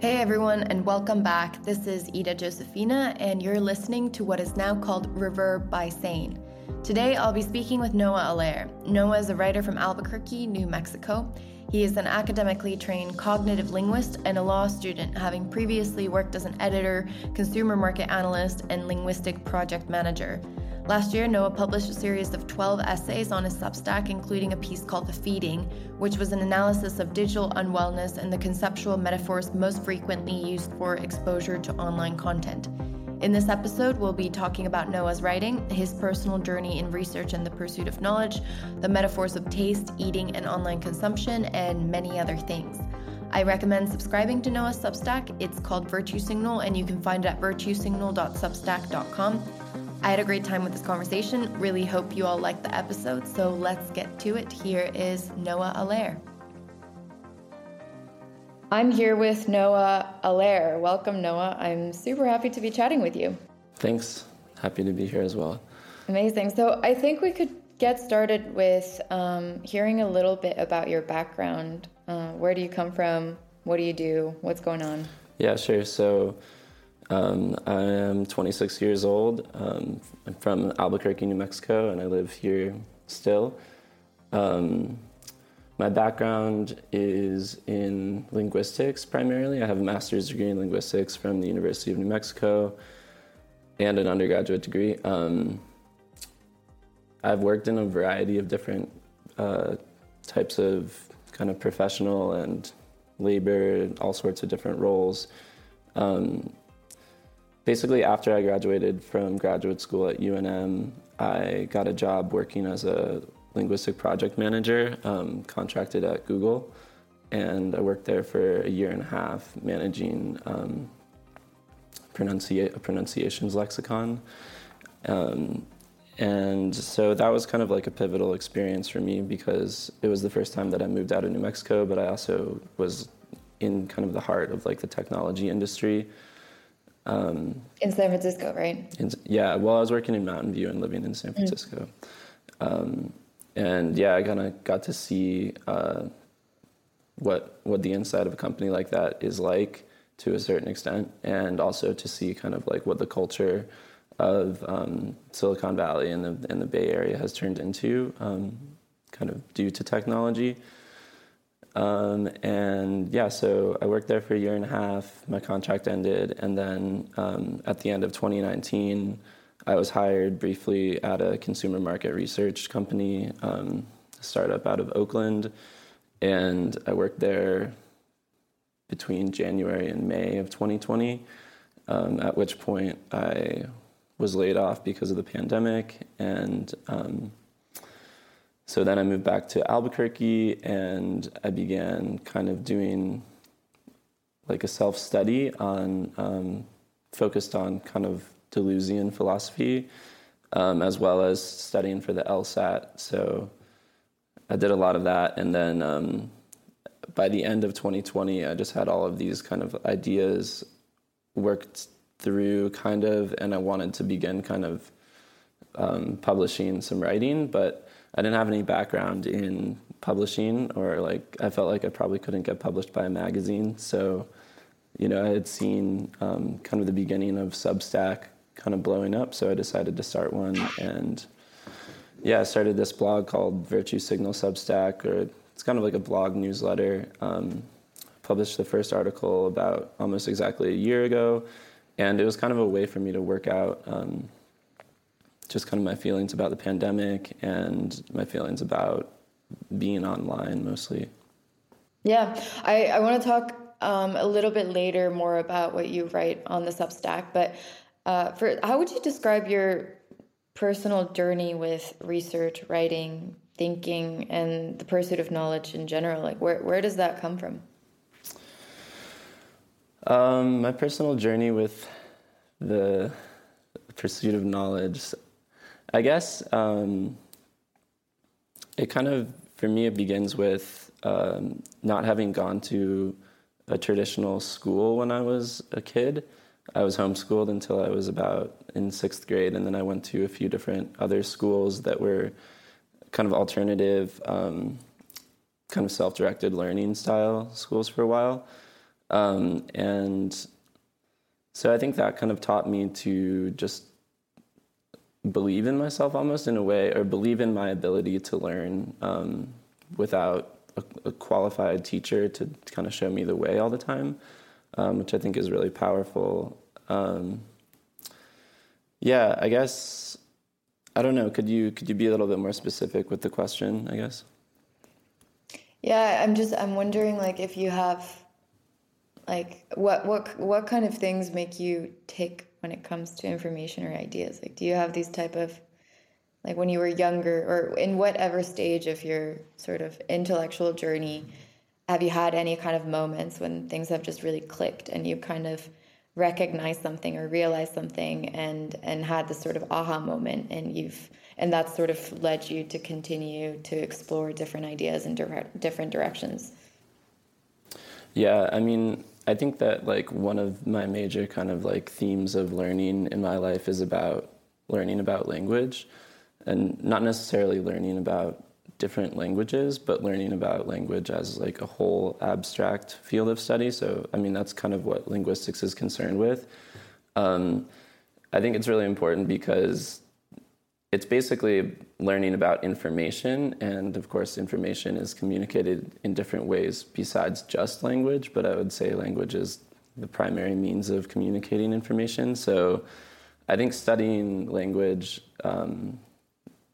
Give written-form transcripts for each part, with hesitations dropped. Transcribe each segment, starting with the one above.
Hey everyone, and welcome back. This is Ida Josefina, and you're listening to what is now called Reverb by SANE. Today, I'll be speaking with Noah Allaire. Noah is a writer from Albuquerque, New Mexico. He is an academically trained cognitive linguist and a law student, having previously worked as an editor, consumer market analyst, and linguistic project manager. Last year, Noah published a series of 12 essays on his Substack, including a piece called The Feeding, which was an analysis of digital unwellness and the conceptual metaphors most frequently used for exposure to online content. In this episode, we'll be talking about Noah's writing, his personal journey in research and the pursuit of knowledge, the metaphors of taste, eating, and online consumption, and many other things. I recommend subscribing to Noah's Substack. It's called Virtue Signal, and you can find it at virtuesignal.substack.com. I had a great time with this conversation. Really hope you all liked the episode, so let's get to it. Here is Noah Allaire. I'm here with Noah Allaire. Welcome, Noah. I'm super happy to be chatting with you. Thanks. Happy to be here as well. Amazing. So I think we could get started with hearing a little bit about your background. Where do you come from? What do you do? What's going on? Yeah, sure. So I am 26 years old. I'm from Albuquerque, New Mexico, and I live here still. My background is in linguistics primarily. I have a master's degree in linguistics from the University of New Mexico and an undergraduate degree. I've worked in a variety of different types of kind of professional and labor, all sorts of different roles. Basically, after I graduated from graduate school at UNM, I got a job working as a linguistic project manager, contracted at Google, and I worked there for a year and a half managing pronunciations lexicon. And so that was kind of like a pivotal experience for me because it was the first time that I moved out of New Mexico, but I also was in kind of the heart of like the technology industry. In San Francisco, right? Well, I was working in Mountain View and living in San Francisco. I kind of got to see what the inside of a company like that is like to a certain extent, and also to see kind of like what the culture of Silicon Valley and the Bay Area has turned into, kind of due to technology. So I worked there for a year and a half. My contract ended, and then at the end of 2019, I was hired briefly at a consumer market research company, a startup out of Oakland, and I worked there between January and May of 2020, at which point I was laid off because of the pandemic, and so then I moved back to Albuquerque, and I began kind of doing like a self-study on focused on kind of Deleuzian philosophy, as well as studying for the LSAT. So I did a lot of that, and then by the end of 2020, I just had all of these kind of ideas worked through kind of, and I wanted to begin kind of publishing some writing, but I didn't have any background in publishing, or like I felt like I probably couldn't get published by a magazine. So, you know, I had seen kind of the beginning of Substack kind of blowing up, so I decided to start one. And I started this blog called Virtue Signal Substack, or it's kind of like a blog newsletter. Published the first article about almost exactly a year ago, and it was kind of a way for me to work out just kind of my feelings about the pandemic and my feelings about being online mostly. Yeah, I want to talk a little bit later more about what you write on the Substack, but how would you describe your personal journey with research, writing, thinking, and the pursuit of knowledge in general? Like, where does that come from? My personal journey with the pursuit of knowledge, I guess it kind of, for me, it begins with not having gone to a traditional school when I was a kid. I was homeschooled until I was about in sixth grade, and then I went to a few different other schools that were kind of alternative, kind of self-directed learning style schools for a while. And so I think that kind of taught me to just believe in myself almost in a way, or believe in my ability to learn without a qualified teacher to kind of show me the way all the time, which I think is really powerful. Yeah, I guess, I don't know, could you be a little bit more specific with the question, I guess? Yeah, I'm wondering, like, if you have, like, what kind of things make you tick when it comes to information or ideas? Like, do you have these type of, like, when you were younger or in whatever stage of your sort of intellectual journey, have you had any kind of moments when things have just really clicked and you kind of recognized something or realized something and had this sort of aha moment, and that sort of led you to continue to explore different ideas in different directions? Yeah, I mean, I think that, like, one of my major kind of, like, themes of learning in my life is about learning about language, and not necessarily learning about different languages, but learning about language as, like, a whole abstract field of study. So, I mean, that's kind of what linguistics is concerned with. I think it's really important because it's basically learning about information, and of course information is communicated in different ways besides just language, but I would say language is the primary means of communicating information. So I think studying language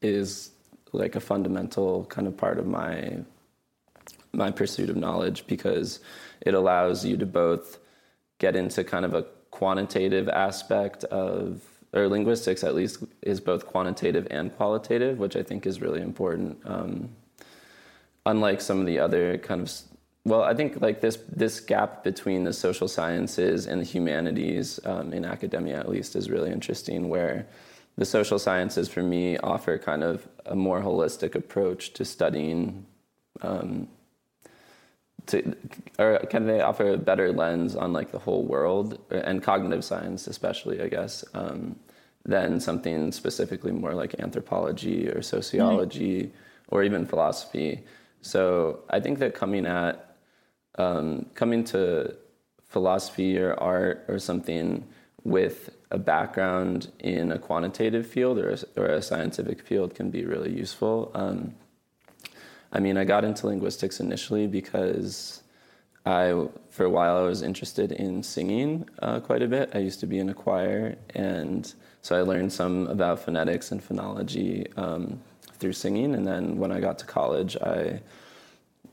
is like a fundamental kind of part of my pursuit of knowledge, because it allows you to both get into kind of a quantitative aspect of, or linguistics at least, is both quantitative and qualitative, which I think is really important. Unlike some of the other kind of, well, I think, like, this gap between the social sciences and the humanities in academia at least is really interesting, where the social sciences for me offer kind of a more holistic approach to studying, or can they offer a better lens on, like, the whole world, and cognitive science especially, I guess, than something specifically more like anthropology or sociology, or even philosophy. So I think that coming to philosophy or art or something with a background in a quantitative field or a scientific field can be really useful. I mean, I got into linguistics initially because for a while I was interested in singing quite a bit. I used to be in a choir, and so I learned some about phonetics and phonology through singing. And then when I got to college, I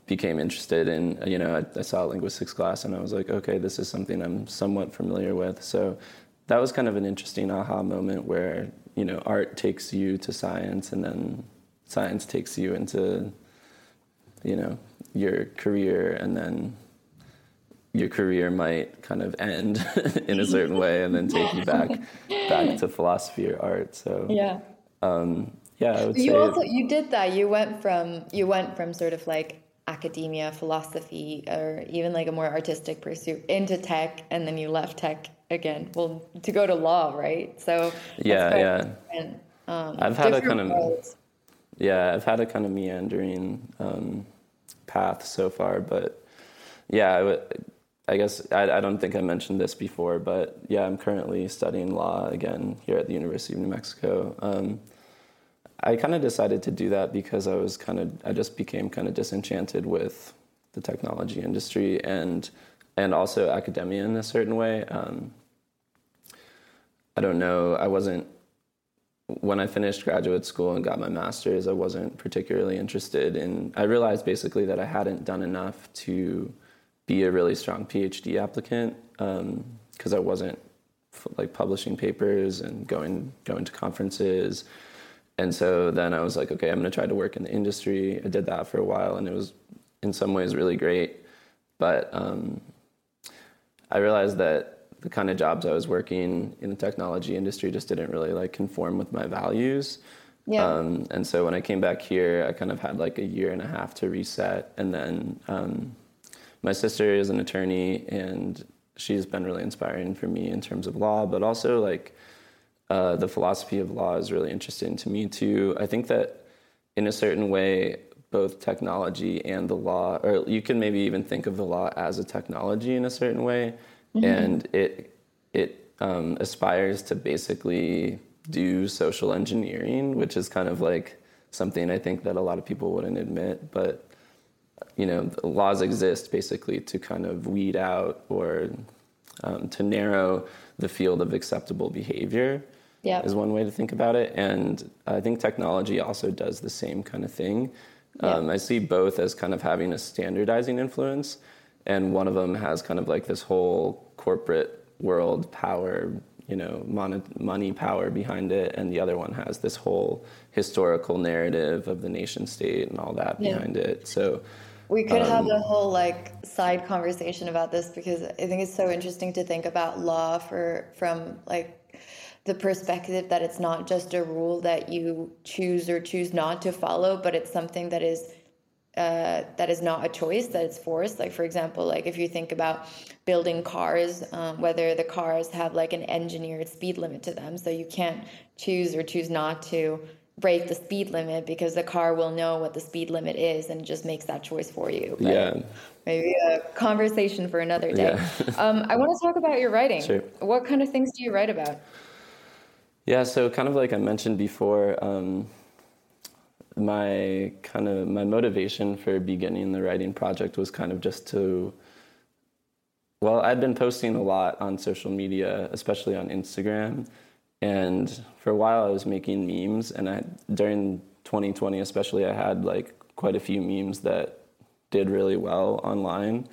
became interested in, you know, I saw a linguistics class and I was like, okay, this is something I'm somewhat familiar with. So that was kind of an interesting aha moment where, you know, art takes you to science, and then science takes you into, you know, your career, and then your career might kind of end in a certain way and then take you back to philosophy or art. So yeah, I would say you did that. You went from sort of like academia, philosophy, or even like a more artistic pursuit into tech, and then you left tech again. Well, to go to law, right? So yeah. I've had a kind of meandering path so far, but yeah, I guess I don't think I mentioned this before, but yeah, I'm currently studying law again here at the University of New Mexico. I kind of decided to do that because I just became disenchanted with the technology industry and also academia in a certain way. I don't know, I wasn't. When I finished graduate school and got my master's, I wasn't particularly interested in. I realized basically that I hadn't done enough to be a really strong PhD applicant, because I wasn't like publishing papers and going to conferences. And so then I was like, okay, I'm going to try to work in the industry. I did that for a while, and it was in some ways really great. But I realized that the kind of jobs I was working in the technology industry just didn't really like conform with my values. Yeah. And so when I came back here, I kind of had like a year and a half to reset. And then my sister is an attorney, and she's been really inspiring for me in terms of law, but also like the philosophy of law is really interesting to me too. I think that in a certain way, both technology and the law, or you can maybe even think of the law as a technology in a certain way. Mm-hmm. And it aspires to basically do social engineering, which is kind of like something I think that a lot of people wouldn't admit, but you know, laws exist basically to kind of weed out or to narrow the field of acceptable behavior. Yep. Is one way to think about it. And I think technology also does the same kind of thing. Yep. I see both as kind of having a standardizing influence, and one of them has kind of like this whole corporate world power, you know, money power behind it, and the other one has this whole historical narrative of the nation state and all that behind it. So we could have a whole like side conversation about this, because I think it's so interesting to think about law from like the perspective that it's not just a rule that you choose or choose not to follow, but it's something that is not a choice, that it's forced. Like, for example, like if you think about building cars, whether the cars have like an engineered speed limit to them, so you can't choose or choose not to break the speed limit because the car will know what the speed limit is and just makes that choice for you. But maybe a conversation for another day. Yeah. I want to talk about your writing. Sure. What kind of things do you write about? Yeah, so kind of like I mentioned before, my motivation for beginning the writing project was kind of just to, well, I'd been posting a lot on social media, especially on Instagram, and for a while I was making memes, and during 2020 especially, I had like quite a few memes that did really well online,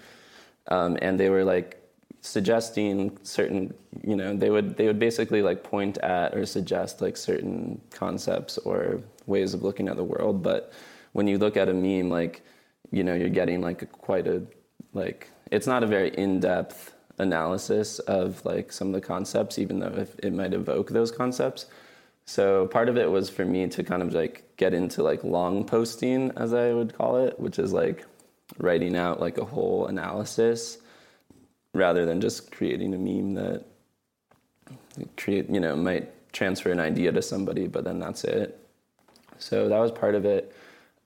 and they were like suggesting certain, you know, they would basically like point at or suggest like certain concepts or ways of looking at the world. But when you look at a meme, like, you know, you're getting like it's not a very in-depth analysis of like some of the concepts, even though it might evoke those concepts. So part of it was for me to kind of like get into like long posting, as I would call it, which is like writing out like a whole analysis rather than just creating a meme that might transfer an idea to somebody, but then that's it. So that was part of it.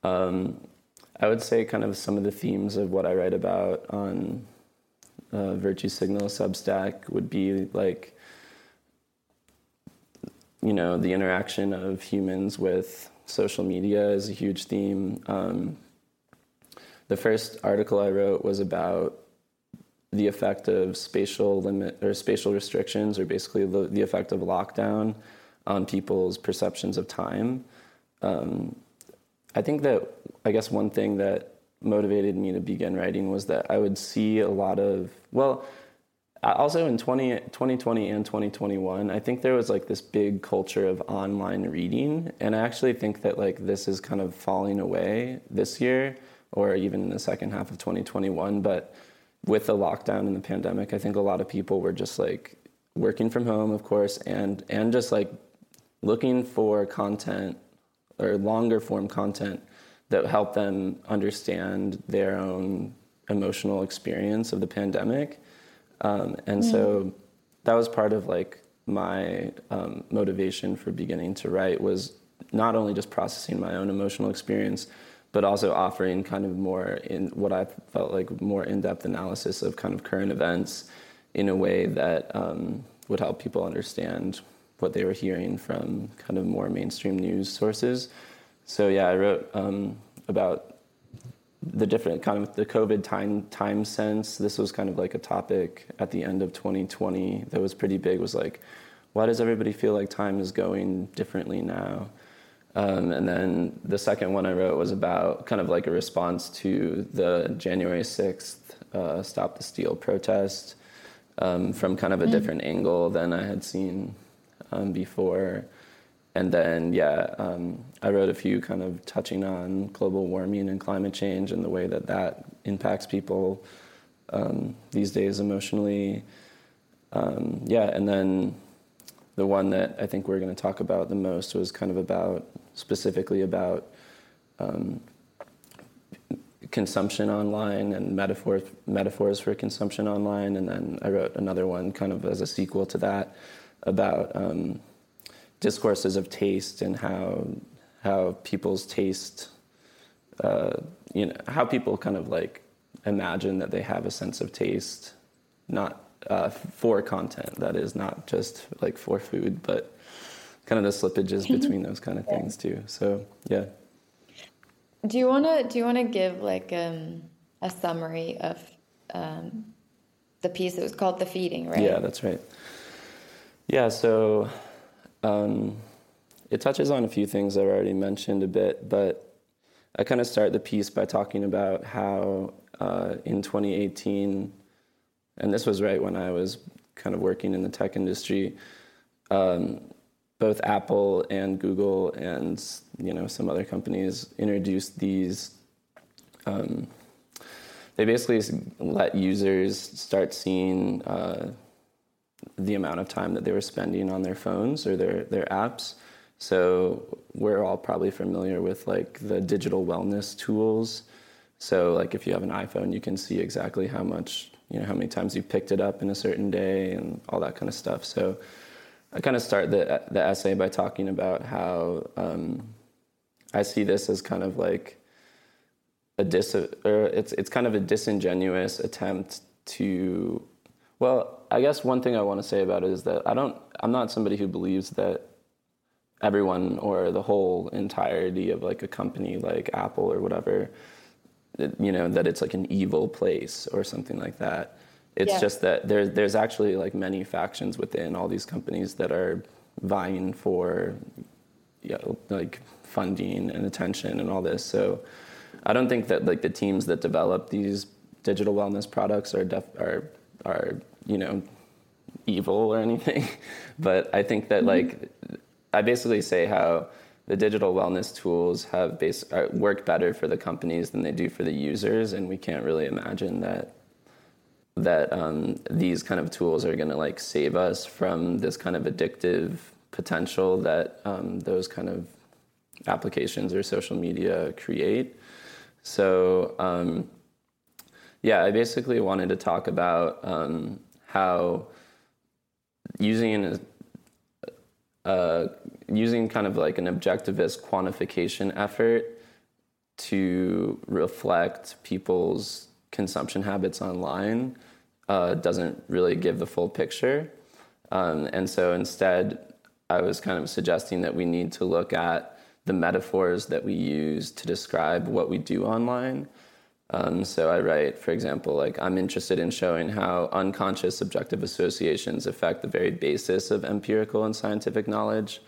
I would say kind of some of the themes of what I write about on Virtue Signal Substack would be like, you know, the interaction of humans with social media is a huge theme. The first article I wrote was about the effect of spatial restrictions, or basically the effect of lockdown on people's perceptions of time. I think that, I guess one thing that motivated me to begin writing was that I would see a lot of, well, also in 2020 and 2021, I think there was like this big culture of online reading. And I actually think that like this is kind of falling away this year, or even in the second half of 2021. But with the lockdown and the pandemic, I think a lot of people were just like working from home, of course, and just like looking for content or longer form content that helped them understand their own emotional experience of the pandemic. So that was part of like my motivation for beginning to write, was not only just processing my own emotional experience, but also offering kind of more, in what I felt like more in-depth analysis of kind of current events in a way that would help people understand what they were hearing from kind of more mainstream news sources. So yeah, I wrote about the different kind of the COVID time sense. This was kind of like a topic at the end of 2020 that was pretty big, was like, why does everybody feel like time is going differently now? And then the second one I wrote was about kind of like a response to the January 6th Stop the Steal protest from kind of a different angle than I had seen before. And then, I wrote a few kind of touching on global warming and climate change and the way that that impacts people these days emotionally. And then the one that I think we're going to talk about the most was kind of about, specifically about consumption online and metaphors for consumption online. And then I wrote another one kind of as a sequel to that about discourses of taste and how people's taste how people kind of like imagine that they have a sense of taste, not for content, that is, not just like for food, but kind of the slippages between those kind of things too. So yeah. Do you wanna give like a summary of the piece that was called The Feeding, right? Yeah, that's right. Yeah, so it touches on a few things I've already mentioned a bit, but I kind of start the piece by talking about how in 2018, and this was right when I was kind of working in the tech industry, both Apple and Google and, some other companies introduced these, they basically let users start seeing the amount of time that they were spending on their phones or their apps. So we're all probably familiar with like the digital wellness tools. So like if you have an iPhone, you can see exactly how much, how many times you picked it up in a certain day and all that kind of stuff. So I kind of start the essay by talking about how I see this as kind of like it's kind of a disingenuous attempt to, I guess one thing I want to say about it is that I'm not somebody who believes that everyone or the whole entirety of like a company like Apple or whatever, that it's like an evil place or something like that. It's just that there's actually like many factions within all these companies that are vying for like funding and attention and all this. So I don't think that like the teams that develop these digital wellness products are evil or anything. But I think that like I basically say how the digital wellness tools have work better for the companies than they do for the users, and we can't really imagine that these kind of tools are going to like save us from this kind of addictive potential that those kind of applications or social media create. So I basically wanted to talk about how using kind of like an objectivist quantification effort to reflect people's consumption habits online doesn't really give the full picture. And so instead, I was kind of suggesting that we need to look at the metaphors that we use to describe what we do online. So I write, for example, like, I'm interested in showing how unconscious subjective associations affect the very basis of empirical and scientific knowledge.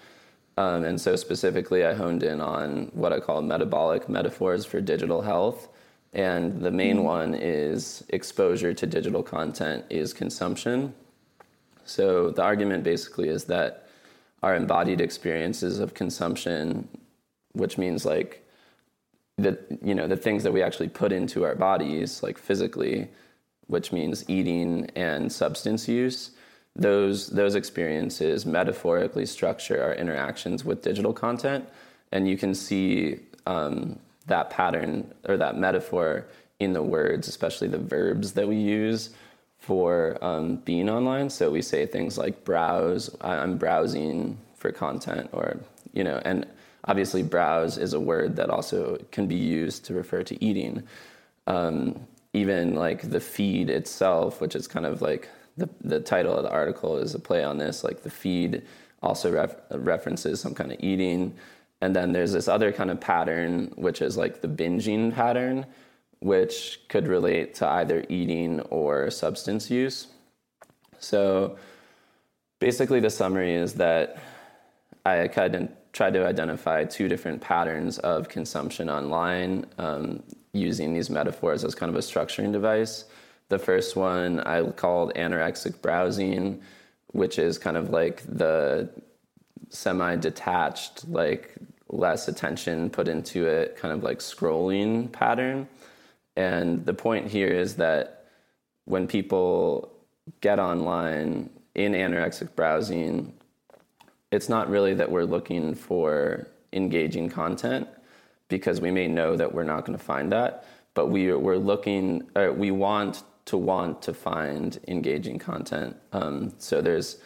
And so specifically, I honed in on what I call metabolic metaphors for digital health. And the main one is exposure to digital content is consumption. So the argument basically is that our embodied experiences of consumption, which means like the things that we actually put into our bodies, like physically, which means eating and substance use, those experiences metaphorically structure our interactions with digital content. And you can see that pattern or that metaphor in the words, especially the verbs that we use for being online. So we say things like browse, I'm browsing for content, or, and obviously browse is a word that also can be used to refer to eating. Even like the feed itself, which is kind of like the title of the article is a play on this, like the feed also references some kind of eating. And then there's this other kind of pattern, which is like the binging pattern, which could relate to either eating or substance use. So basically the summary is that I kind of tried to identify two different patterns of consumption online using these metaphors as kind of a structuring device. The first one I called anorexic browsing, which is kind of like the semi-detached, like less attention put into it, kind of like scrolling pattern. And the point here is that when people get online in anorexic browsing, it's not really that we're looking for engaging content, because we may know that we're not going to find that, but we want to find engaging content. So there's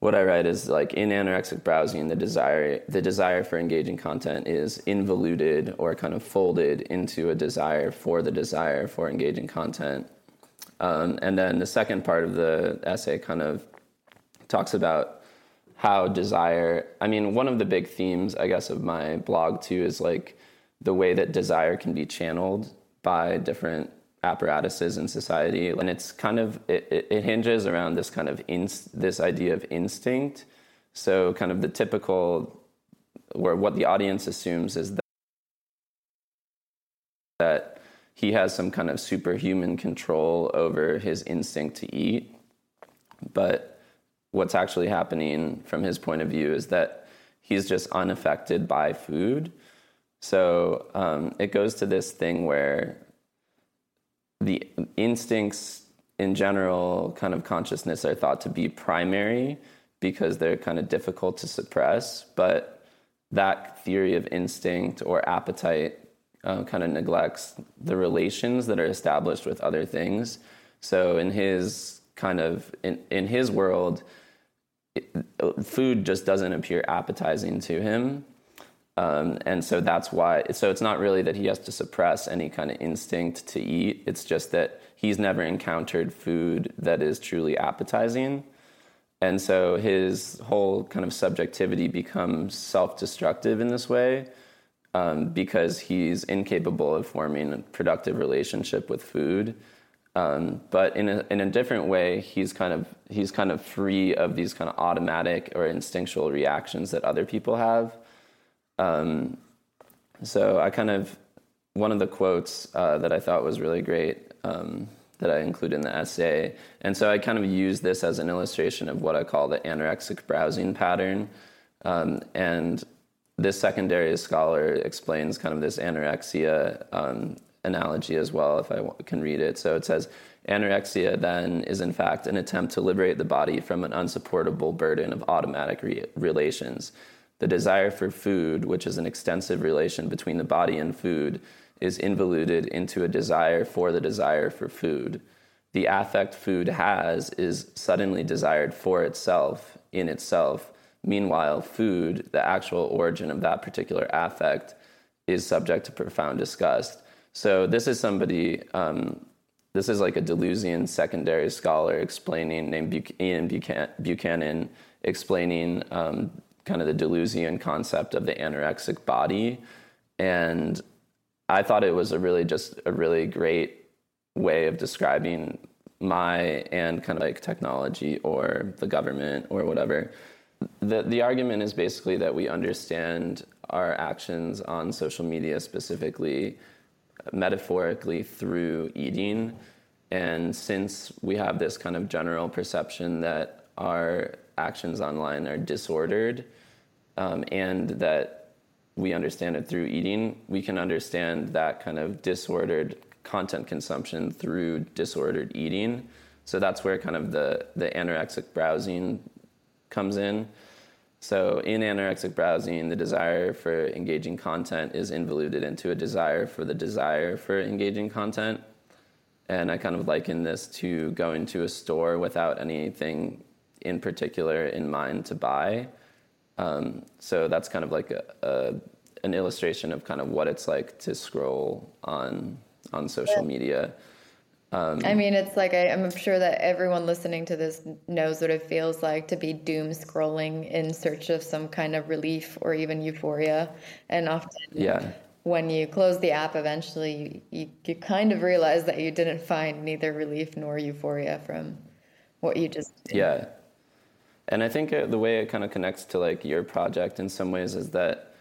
what I write is like, in anorexic browsing, the desire for engaging content is involuted or kind of folded into a desire for engaging content. And then the second part of the essay kind of talks about how desire, I mean, one of the big themes, I guess, of my blog too is like the way that desire can be channeled by different apparatuses in society. And it's kind of, it hinges around this kind of, this idea of instinct. So kind of the typical, or what the audience assumes is that he has some kind of superhuman control over his instinct to eat. But what's actually happening from his point of view is that he's just unaffected by food. So it goes to this thing where the instincts in general kind of consciousness are thought to be primary because they're kind of difficult to suppress. But that theory of instinct or appetite kind of neglects the relations that are established with other things. So in his kind of, in his world, food just doesn't appear appetizing to him. And so that's why, so it's not really that he has to suppress any kind of instinct to eat. It's just that he's never encountered food that is truly appetizing. And so his whole kind of subjectivity becomes self-destructive in this way. Because he's incapable of forming a productive relationship with food, but in a different way, he's kind of free of these kind of automatic or instinctual reactions that other people have. So I kind of, one of the quotes that I thought was really great that I include in the essay, and so I kind of use this as an illustration of what I call the anorexic browsing pattern, and this secondary scholar explains kind of this anorexia analogy as well, if I can read it. So it says, anorexia then is in fact an attempt to liberate the body from an unsupportable burden of automatic relations. The desire for food, which is an extensive relation between the body and food, is involuted into a desire for the desire for food. The affect food has is suddenly desired for itself, in itself. Meanwhile, food, the actual origin of that particular affect, is subject to profound disgust. So this is somebody, this is like a Deleuzian secondary scholar explaining, named Ian Buchanan, explaining kind of the Deleuzian concept of the anorexic body. And I thought it was a really great way of describing my and kind of like technology or the government or whatever. The argument is basically that we understand our actions on social media specifically, metaphorically, through eating. And since we have this kind of general perception that our actions online are disordered, and that we understand it through eating, we can understand that kind of disordered content consumption through disordered eating. So that's where kind of the anorexic browsing comes in. So in anorexic browsing, the desire for engaging content is involuted into a desire for the desire for engaging content. And I kind of liken this to going to a store without anything in particular in mind to buy. So that's kind of like an illustration of kind of what it's like to scroll on social media. I mean, it's like, I'm sure that everyone listening to this knows what it feels like to be doom scrolling in search of some kind of relief or even euphoria. And often when you close the app, eventually you kind of realize that you didn't find neither relief nor euphoria from what you just did. Yeah. And I think the way it kind of connects to like your project in some ways is that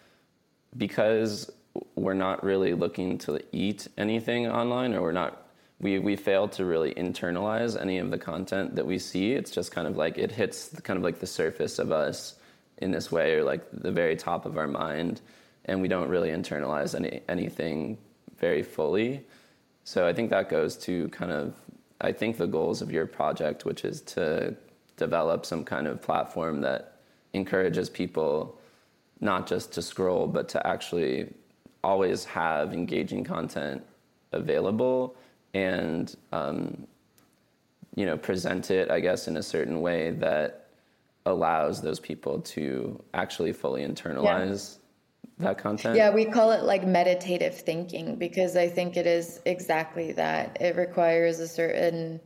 because we're not really looking to eat anything online, or we fail to really internalize any of the content that we see. It's just kind of like it hits kind of like the surface of us in this way, or like the very top of our mind, and we don't really internalize anything very fully. So I think that goes to kind of, I think, the goals of your project, which is to develop some kind of platform that encourages people not just to scroll, but to actually always have engaging content available and, present it, I guess, in a certain way that allows those people to actually fully internalize that content. Yeah, we call it like meditative thinking, because I think it is exactly that. It requires a certain,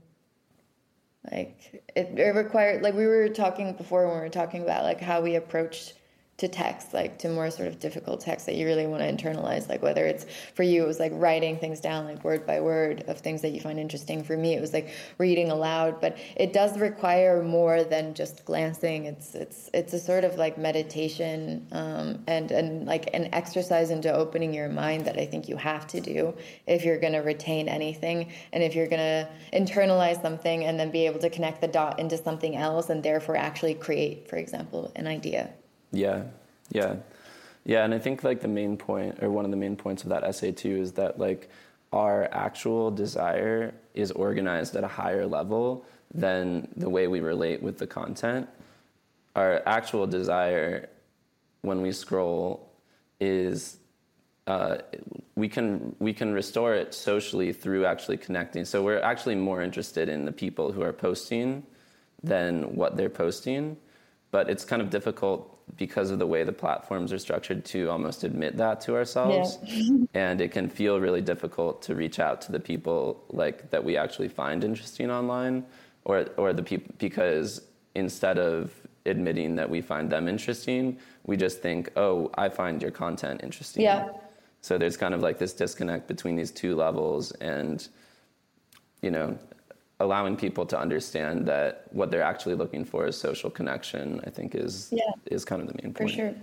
like, it required, like we were talking before when we were talking about like how we approach to text, like to more sort of difficult text that you really want to internalize, like whether it's for you, it was like writing things down, like word by word of things that you find interesting. For me, it was like reading aloud, but it does require more than just glancing. It's a sort of like meditation, and like an exercise into opening your mind that I think you have to do if you're going to retain anything. And if you're going to internalize something and then be able to connect the dot into something else and therefore actually create, for example, an idea. Yeah. And I think like the main point, or one of the main points of that essay too, is that like our actual desire is organized at a higher level than the way we relate with the content. Our actual desire when we scroll is we can restore it socially through actually connecting. So we're actually more interested in the people who are posting than what they're posting. But it's kind of difficult because of the way the platforms are structured to almost admit that to ourselves. Yeah. And it can feel really difficult to reach out to the people like that we actually find interesting online, or the people, because instead of admitting that we find them interesting, we just think, oh, I find your content interesting. Yeah. So there's kind of like this disconnect between these two levels, and, you know, allowing people to understand that what they're actually looking for is social connection, I think is kind of the main point. For sure.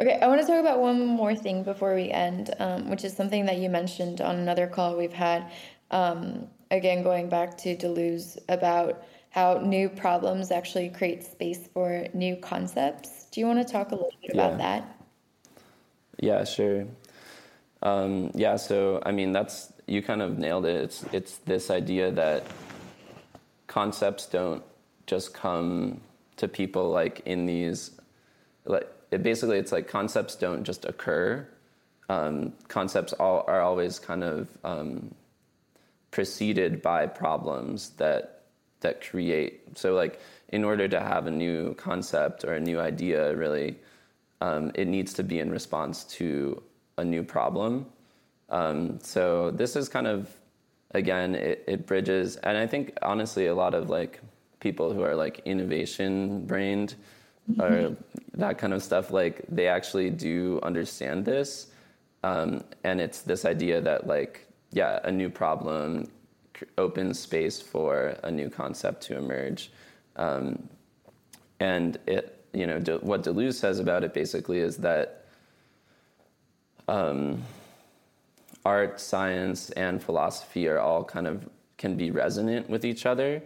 Okay, I want to talk about one more thing before we end, which is something that you mentioned on another call we've had, again, going back to Deleuze, about how new problems actually create space for new concepts. Do you want to talk a little bit about that? Yeah, sure. So, I mean, that's, you kind of nailed it. It's this idea that concepts don't just come to people like in these, like it's like concepts don't just occur. Concepts are always kind of preceded by problems that create. So like in order to have a new concept or a new idea, really, it needs to be in response to a new problem. So this is kind of, again, it bridges, and I think honestly a lot of like people who are like innovation brained or that kind of stuff, like they actually do understand this, and it's this idea that like a new problem opens space for a new concept to emerge, and it, you know, what Deleuze says about it basically is that art, science, and philosophy are all kind of can be resonant with each other,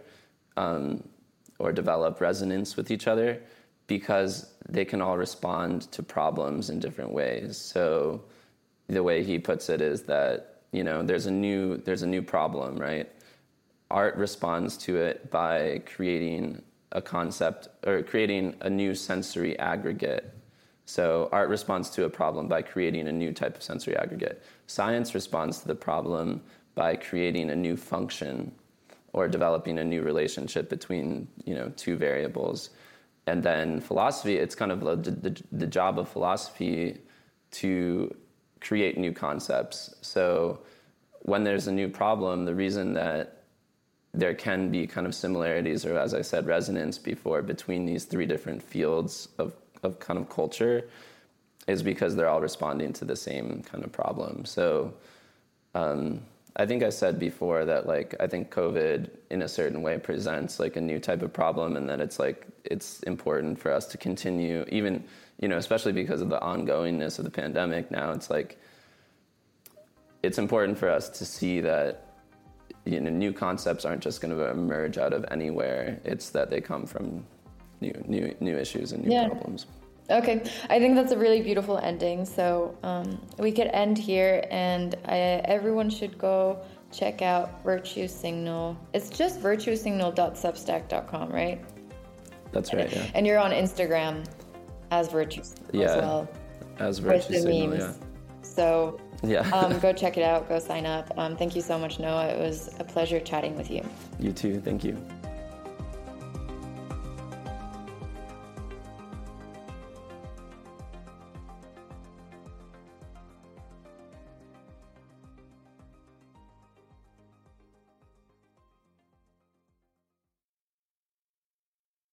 or develop resonance with each other, because they can all respond to problems in different ways. So the way he puts it is that, you know, there's a new problem, right? Art responds to it by creating a concept or creating a new sensory aggregate. So art responds to a problem by creating a new type of sensory aggregate. Science responds to the problem by creating a new function or developing a new relationship between, you know, two variables. And then philosophy, it's kind of the job of philosophy to create new concepts. So when there's a new problem, the reason that there can be kind of similarities, or as I said, resonance before, between these three different fields of kind of culture is because they're all responding to the same kind of problem. So I think I said before that, like, I think COVID in a certain way presents like a new type of problem, and that it's like, it's important for us to continue, even, you know, especially because of the ongoingness of the pandemic now, it's like, it's important for us to see that, you know, new concepts aren't just going to emerge out of anywhere. It's that they come from new issues and new problems. Okay, I think that's a really beautiful ending. So we could end here, and everyone should go check out Virtue Signal. It's just virtuesignal.substack.com, right? That's right. Yeah. And you're on Instagram as Virtue Signal as well. As Virtue Signal. Memes. Yeah. So go check it out. Go sign up. Thank you so much, Noah. It was a pleasure chatting with you. You too. Thank you.